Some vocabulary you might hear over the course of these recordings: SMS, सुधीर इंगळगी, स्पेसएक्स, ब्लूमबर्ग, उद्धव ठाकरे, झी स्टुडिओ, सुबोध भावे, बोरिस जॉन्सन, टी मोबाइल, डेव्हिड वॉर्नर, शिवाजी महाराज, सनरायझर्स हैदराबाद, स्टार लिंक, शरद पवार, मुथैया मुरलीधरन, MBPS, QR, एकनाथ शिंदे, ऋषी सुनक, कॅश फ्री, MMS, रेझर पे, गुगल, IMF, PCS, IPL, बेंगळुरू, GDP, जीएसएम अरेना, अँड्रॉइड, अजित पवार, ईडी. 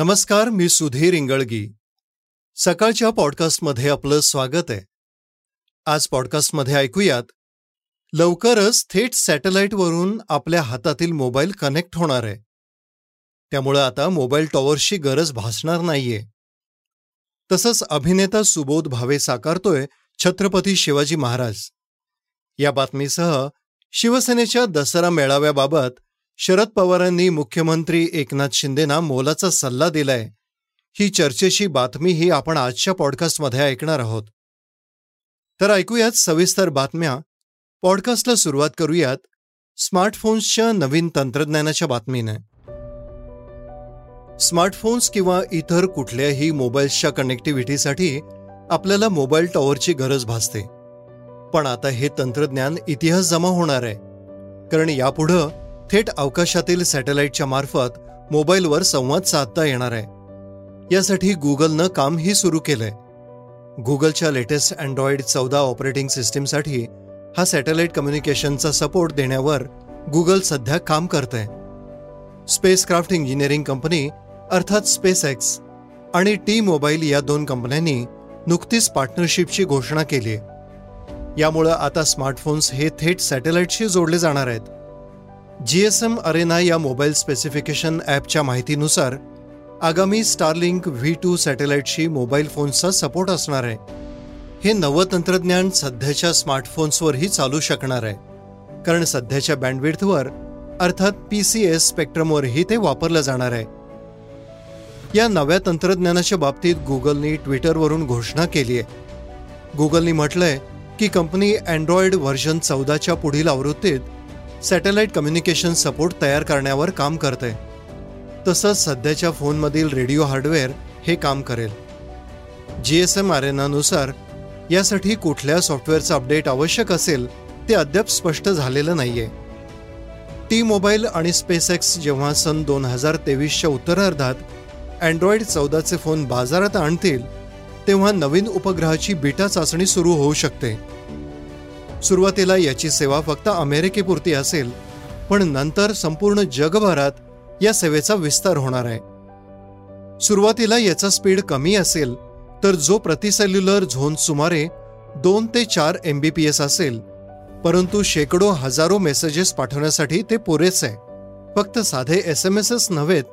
नमस्कार, मी सुधीर इंगळगी. सकाळच्या पॉडकास्टमध्ये आपलं स्वागत आहे. आज पॉडकास्टमध्ये ऐकूयात, लवकरच थेट सॅटेलाईटवरून आपल्या हातातील मोबाईल कनेक्ट होणार आहे, त्यामुळं आता मोबाईल टॉवरशी गरज भासणार नाहीये. तसंच अभिनेता सुबोध भावे साकारतोय छत्रपती शिवाजी महाराज. या बातमीसह शिवसेनेच्या दसरा मेळाव्याबाबत शरद पवारांनी मुख्यमंत्री एकनाथ शिंदेंना मोलाचा सल्ला दिलाय, ही चर्चेची बातमीही आपण आजच्या पॉडकास्टमध्ये ऐकणार आहोत. तर ऐकूयात सविस्तर बातम्या. पॉडकास्टला सुरुवात करूयात स्मार्टफोन्सच्या नवीन तंत्रज्ञानाच्या बातमीने. स्मार्टफोन्स किंवा इतर कुठल्याही मोबाईल्सच्या कनेक्टिव्हिटीसाठी आपल्याला मोबाईल टॉवरची गरज भासते, पण आता हे तंत्रज्ञान इतिहास जमा होणार आहे, कारण यापुढं थेट अवकाशातील सॅटेलाईटच्या मार्फत मोबाईलवर संवाद साधता येणार आहे. यासाठी गुगलनं कामही सुरू केलंय. गुगलच्या लेटेस्ट अँड्रॉइड 14 ऑपरेटिंग सिस्टीमसाठी हा सॅटेलाईट कम्युनिकेशनचा सपोर्ट देण्यावर गुगल सध्या काम करतंय. स्पेसक्राफ्ट इंजिनिअरिंग कंपनी अर्थात स्पेसएक्स आणि टी मोबाइल या दोन कंपन्यांनी नुकतीच पार्टनरशिपची घोषणा केली आहे. यामुळं आता स्मार्टफोन्स हे थेट सॅटेलाईटशी जोडले जाणार आहेत. जीएसएम अरेना या मोबाईल स्पेसिफिकेशन ॲपच्या माहितीनुसार आगामी स्टार लिंक V2 सॅटेलाईटशी मोबाईल फोन्सचा सपोर्ट असणार आहे. हे नवं तंत्रज्ञान सध्याच्या स्मार्टफोन्सवरही चालू शकणार आहे, कारण सध्याच्या बँडविड्थवर अर्थात PCS स्पेक्ट्रमवरही ते वापरलं जाणार आहे. या नव्या तंत्रज्ञानाच्या बाबतीत गुगलनी ट्विटरवरून घोषणा केली आहे. गुगलनी म्हटलंय की कंपनी अँड्रॉइड व्हर्जन 14च्या पुढील आवृत्तीत सॅटेलाईट कम्युनिकेशन सपोर्ट तयार करण्यावर काम करते. तसंच सध्याच्या फोनमधील रेडिओ हार्डवेअर हे काम करेल. जीएसएम अरेनानुसार यासाठी कुठल्या सॉफ्टवेअरचं अपडेट आवश्यक असेल ते अद्याप स्पष्ट झालेलं नाहीये. टी मोबाईल आणि स्पेसएक्स जेव्हा सन 2023च्या उत्तरार्धात अँड्रॉइड 14चे फोन बाजारात आणतील, तेव्हा नवीन उपग्रहाची बीटा चाचणी सुरू होऊ शकते. सुरुवातीला याची सेवा फक्त अमेरिकेपुरती असेल, पण नंतर संपूर्ण जगभरात या सेवेचा विस्तार होणार आहे. सुरुवातीला याचा स्पीड कमी असेल, तर जो प्रतिसेल्युलर झोन सुमारे 2 ते 4 MBPS असेल, परंतु शेकडो हजारो मेसेजेस पाठवण्यासाठी ते पुरेसे आहे. फक्त साधे SMS नव्हेत,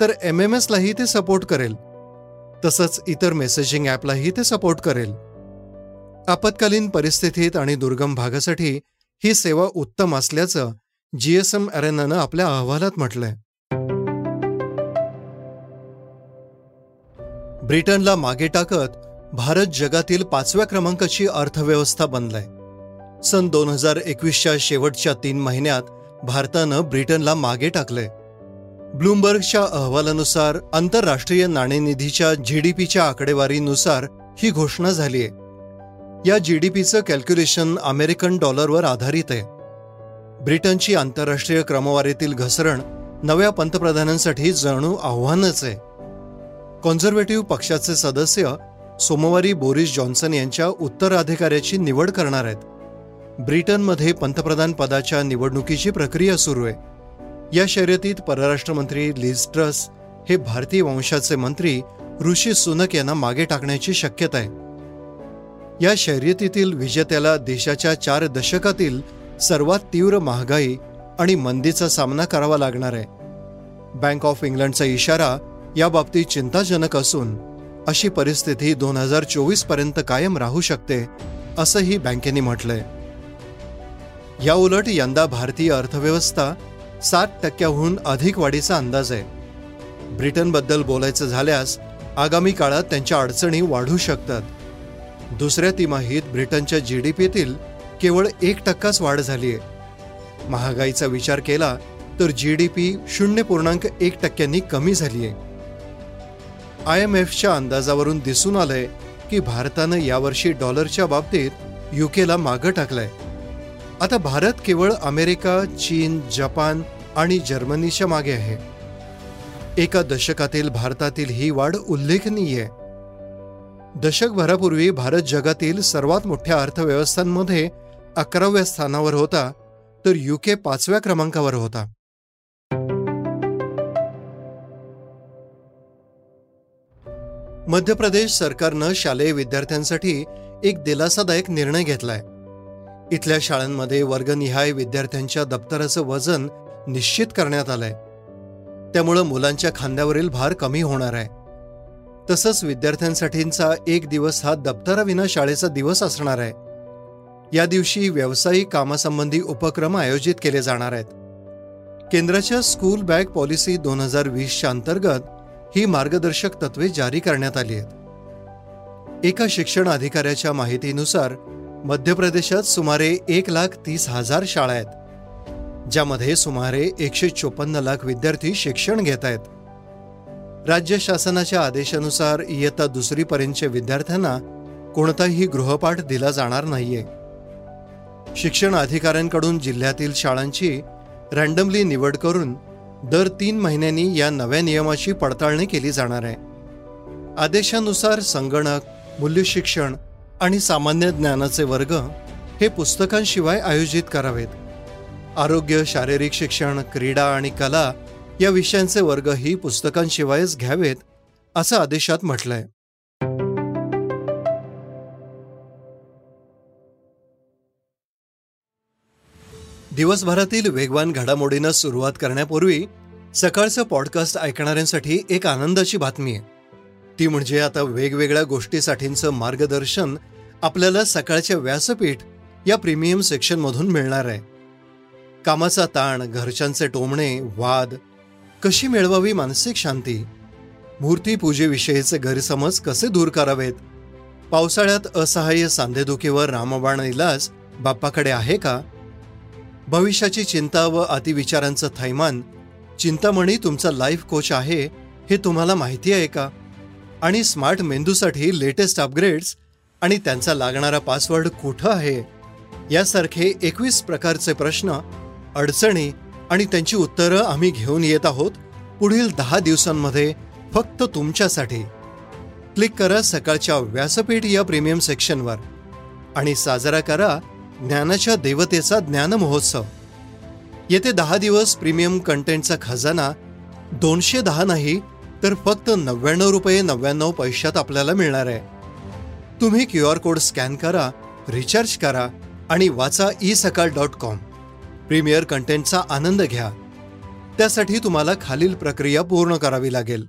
तर MMSलाही ते सपोर्ट करेल. तसंच इतर मेसेजिंग ॲपलाही ते सपोर्ट करेल. आपत्कालीन परिस्थितीत आणि दुर्गम भागासाठी ही सेवा उत्तम असल्याचं जीएसएम अरेनानं आपल्या अहवालात म्हटलंय. ब्रिटनला मागे टाकत भारत जगातील 5व्या क्रमांकाची अर्थव्यवस्था बनलाय. सन 2021च्या शेवटच्या 3 महिन्यात भारतानं ब्रिटनला मागे टाकलंय. ब्लूमबर्गच्या अहवालानुसार आंतरराष्ट्रीय नाणेनिधीच्या GDPच्या आकडेवारीनुसार ही घोषणा झालीय. या GDPचं कॅल्क्युलेशन अमेरिकन डॉलरवर आधारित आहे. ब्रिटनची आंतरराष्ट्रीय क्रमवारीतील घसरण नव्या पंतप्रधानांसाठी जणू आव्हानच आहे. कॉन्झर्व्हेटिव्ह पक्षाचे सदस्य सोमवारी बोरिस जॉन्सन यांच्या उत्तराधिकाऱ्याची निवड करणार आहेत. ब्रिटनमध्ये पंतप्रधान पदाच्या निवडणुकीची प्रक्रिया सुरू आहे. या शर्यतीत परराष्ट्रमंत्री लिस्ट्रस हे भारतीय वंशाचे मंत्री ऋषी सुनक यांना मागे टाकण्याची शक्यता आहे. या शर्यतीतील विजेत्याला देशाच्या 4 दशकातील सर्वात तीव्र महागाई आणि मंदीचा सामना करावा लागणार आहे. बँक ऑफ इंग्लंडचा इशारा याबाबतीत चिंताजनक असून अशी परिस्थिती 2024पर्यंत कायम राहू शकते, असंही बँकेने म्हटलंय. याउलट यंदा भारतीय अर्थव्यवस्था 7% अधिक वाढीचा अंदाज आहे. ब्रिटनबद्दल बोलायचं झाल्यास आगामी काळात त्यांच्या अडचणी वाढू शकतात. दुसऱ्या तिमाहीत ब्रिटनच्या GDPतील केवळ 1%च वाढ झालीय. महागाईचा विचार केला तर GDP 0.1% कमी झालीय. आयएमएफच्या अंदाजावरून दिसून आलंय की भारतानं यावर्षी डॉलरच्या बाबतीत यूकेला मागं टाकलंय. आता भारत केवळ अमेरिका, चीन, जपान आणि जर्मनीच्या मागे आहे. एका दशकातील भारतातील ही वाढ उल्लेखनीय. दशकभरापूर्वी भारत जगातील सर्वात मोठ्या अर्थव्यवस्थांमध्ये 11व्या स्थानावर होता, तर यूके 5व्या क्रमांकावर होता. मध्य प्रदेश सरकारनं शालेय विद्यार्थ्यांसाठी एक दिलासादायक निर्णय घेतलाय. इथल्या शाळांमध्ये वर्गनिहाय विद्यार्थ्यांच्या दप्तराचं वजन निश्चित करण्यात आलंय, त्यामुळं मुलांच्या खांद्यावरील भार कमी होणार आहे. तसंच विद्यार्थ्यांसाठींचा एक दिवस हा दप्तराविना शाळेचा दिवस असणार आहे. या दिवशी व्यावसायिक कामासंबंधी उपक्रम आयोजित केले जाणार आहेत. केंद्राच्या स्कूल बॅग पॉलिसी 2020च्या अंतर्गत ही मार्गदर्शक तत्वे जारी करण्यात आली आहेत. एका शिक्षण अधिकाऱ्याच्या माहितीनुसार मध्य प्रदेशात सुमारे 1,30,000 शाळा आहेत, ज्यामध्ये सुमारे 154 लाख विद्यार्थी शिक्षण घेत आहेत. राज्य शासनाच्या आदेशानुसार इयत्ता 2रीपर्यंतच्या विद्यार्थ्यांना कोणताही गृहपाठ दिला जाणार नाहीये. शिक्षण अधिकाऱ्यांकडून जिल्ह्यातील शाळांची रँडमली निवड करून दर 3 महिन्यांनी या नव्या नियमाची पडताळणी केली जाणार आहे. आदेशानुसार संगणक, मूल्यशिक्षण आणि सामान्य ज्ञानाचे वर्ग हे पुस्तकांशिवाय आयोजित करावेत. आरोग्य, शारीरिक शिक्षण, क्रीडा आणि कला या विषयांचे वर्ग ही पुस्तकांशिवायच घ्यावेत, असं आदेशात म्हटलंय. दिवसभरातील वेगवान घडामोडींना सुरुवात करण्यापूर्वी सकाळचं पॉडकास्ट ऐकणाऱ्यांसाठी एक आनंदाची बातमी आहे. ती म्हणजे आता वेगवेगळ्या गोष्टीसाठींचं मार्गदर्शन आपल्याला सकाळच्या व्यासपीठ या प्रीमियम सेक्शनमधून मिळणार आहे. कामाचा ताण, घरच्यांचे टोमणे, वाद, कशी मिळवावी मानसिक शांती, मूर्तीपूजेविषयीचे गैरसमज कसे दूर करावेत, पावसाळ्यात असहाय्य सांधेदुखीवर रामबाण इलाज बाप्पाकडे आहे का, भविष्याची चिंता व अतिविचारांचं थैमान, चिंतामणी तुमचा लाईफ कोच आहे हे तुम्हाला माहिती आहे का, आणि स्मार्ट मेंदूसाठी लेटेस्ट अपग्रेड्स आणि त्यांचा लागणारा पासवर्ड कुठं आहे, यासारखे 21 प्रकारचे प्रश्न, अडचणी आणि त्यांची उत्तरं आम्ही घेऊन येत आहोत पुढील 10 दिवसांमध्ये फक्त तुमच्यासाठी. क्लिक करा सकाळच्या व्यासपीठ या प्रीमियम सेक्शनवर आणि साजरा करा ज्ञानाच्या देवतेचा ज्ञानमहोत्सव. येते 10 दिवस प्रीमियम कंटेंटचा खजाना 210 नाही तर फक्त 99 रुपये 99 पैशात आपल्याला मिळणार आहे. तुम्ही QR कोड स्कॅन करा, रिचार्ज करा आणि वाचा isakal.com. प्रीमियर कंटेंटचा आनंद घ्या. त्यासाठी तुम्हाला खालील प्रक्रिया पूर्ण करावी लागेल.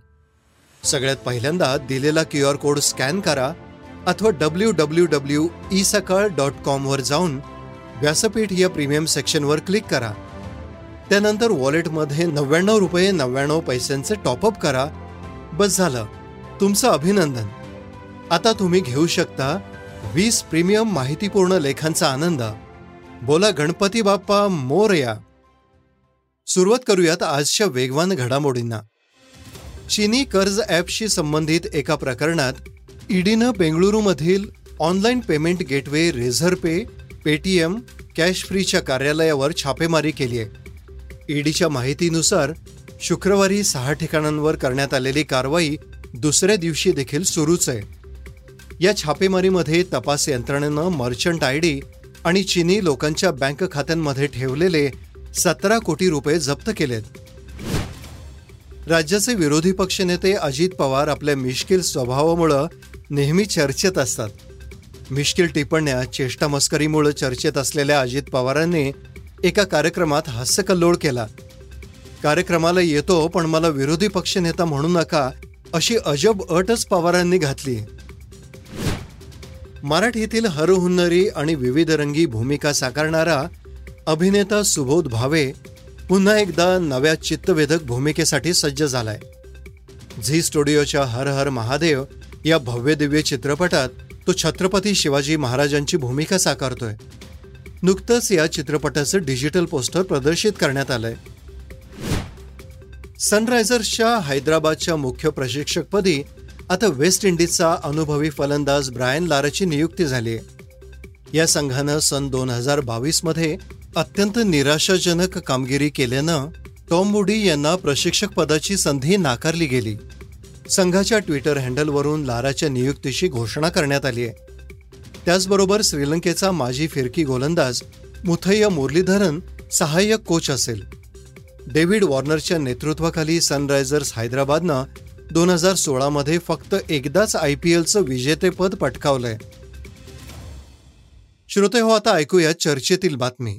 सगळ्यात पहिल्यांदा दिलेला QR कोड स्कॅन करा अथवा www.isakal.com वर जाऊन व्यासपीठ या प्रीमियम सेक्शनवर क्लिक करा. त्यानंतर वॉलेटमध्ये 99 रुपये 99 पैशांचे टॉपअप करा. बस झालं, तुमचं अभिनंदन. आता तुम्ही घेऊ शकता 20 प्रीमियम माहितीपूर्ण लेखांचा आनंद. बोला गणपती बाप्पा मोरया. सुरुवात करूयात आजच्या वेगवान घडामोडींना. चीनी कर्ज ॲपशी संबंधित एका प्रकरणात ईडीनं बेंगळुरूमधील online payment gateway रेझर पे, Paytm, कॅश फ्रीच्या कार्यालयावर छापेमारी केली आहे. ईडीच्या माहितीनुसार शुक्रवारी 6 ठिकाणांवर करण्यात आलेली कारवाई दुसऱ्या दिवशी देखील सुरूच आहे. या छापेमारीमध्ये तपास यंत्रणेनं मर्चंट ID आणि चीनी लोकांच्या बँक खात्यांमध्ये ठेवलेले 17 कोटी रुपये जप्त केलेत. राज्याचे विरोधी पक्षनेते अजित पवार आपल्या मिश्किल स्वभावामुळं नेहमी चर्चेत असतात. मिश्किल टिप्पण्या, चेष्टामस्करीमुळे चर्चेत असलेल्या अजित पवारांनी एका कार्यक्रमात हास्यकल्लोळ केला. कार्यक्रमाला येतो पण मला विरोधी पक्षनेता म्हणू नका, अशी अजब अटच पवारांनी घातली. मराठीतील हरहुन्नरी आणि विविधरंगी भूमिका साकारणारा अभिनेता सुबोध भावे पुन्हा एकदा नव्या चित्तवेधक भूमिकेसाठी सज्ज झालाय. झी स्टुडिओच्या हर हर महादेव या भव्यदिव्य चित्रपटात तो छत्रपती शिवाजी महाराजांची भूमिका साकारतोय. नुकतंच या चित्रपटाचं डिजिटल पोस्टर प्रदर्शित करण्यात आलंय. सनरायझर्सच्या हैदराबादच्या मुख्य प्रशिक्षकपदी आता वेस्ट इंडिजचा अनुभवी फलंदाज ब्रायन लाराची नियुक्ती झाली. या संघानं सन 2022 मध्ये अत्यंत निराशाजनक कामगिरी केल्यानं टॉम वुडी यांना प्रशिक्षक पदाची संधी नाकारली गेली. संघाच्या ट्विटर हँडलवरून लाराच्या नियुक्तीची घोषणा करण्यात आली आहे. त्याचबरोबर श्रीलंकेचा माजी फिरकी गोलंदाज मुथैया मुरलीधरन सहाय्यक कोच असेल. डेव्हिड वॉर्नरच्या नेतृत्वाखाली सनरायझर्स हैदराबादनं 2016 मध्ये फक्त एकदाच IPLचं विजेतेपद पटकावलंय. श्रोते हो, आता ऐकूया चर्चेतील बातमी.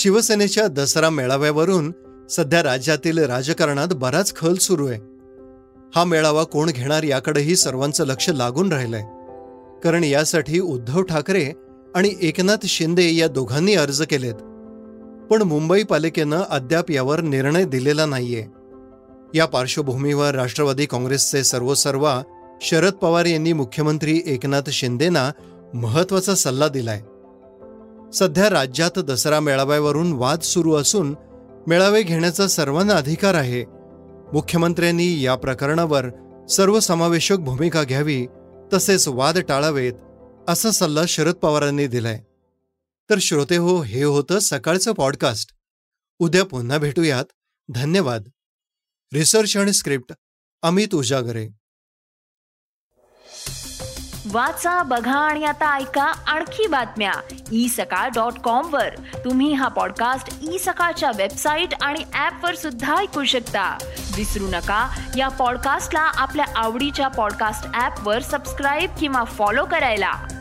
शिवसेनेच्या दसरा मेळाव्यावरून सध्या राज्यातील राजकारणात बराच खल सुरू आहे. हा मेळावा कोण घेणार याकडेही सर्वांचं लक्ष लागून राहिलंय, कारण यासाठी उद्धव ठाकरे आणि एकनाथ शिंदे या दोघांनी अर्ज केलेत. पण मुंबई पालिकेनं अद्याप यावर निर्णय दिलेला नाहीये. या पार्श्वभूमीवर राष्ट्रवादी काँग्रेसचे सर्वसर्वा शरद पवार यांनी मुख्यमंत्री एकनाथ शिंदेंना महत्त्वाचा सल्ला दिलाय. सध्या राज्यात दसरा मेळाव्यावरून वाद सुरू असून मेळावे घेण्याचा सर्वांना अधिकार आहे. मुख्यमंत्र्यांनी या प्रकरणावर सर्वसमावेशक भूमिका घ्यावी, तसेच वाद टाळावेत, असा सल्ला शरद पवारांनी दिलाय. तर श्रोते हो, हे होतं सकाळचं पॉडकास्ट. उद्या पुन्हा भेटूयात. धन्यवाद. रिसर्च आणि स्क्रिप्ट अमित उजागरे. वाचा, बघा आणि आता ऐका आणखी बातम्या isakal.com. तुम्ही हा पॉडकास्ट isakal वेबसाईट आणि ऍप वर सुद्धा ऐकू शकता. विसरू नका, या पॉडकास्टला आपल्या आवडीच्या पॉडकास्ट ऍप वर सबस्क्राइब किंवा फॉलो करायला.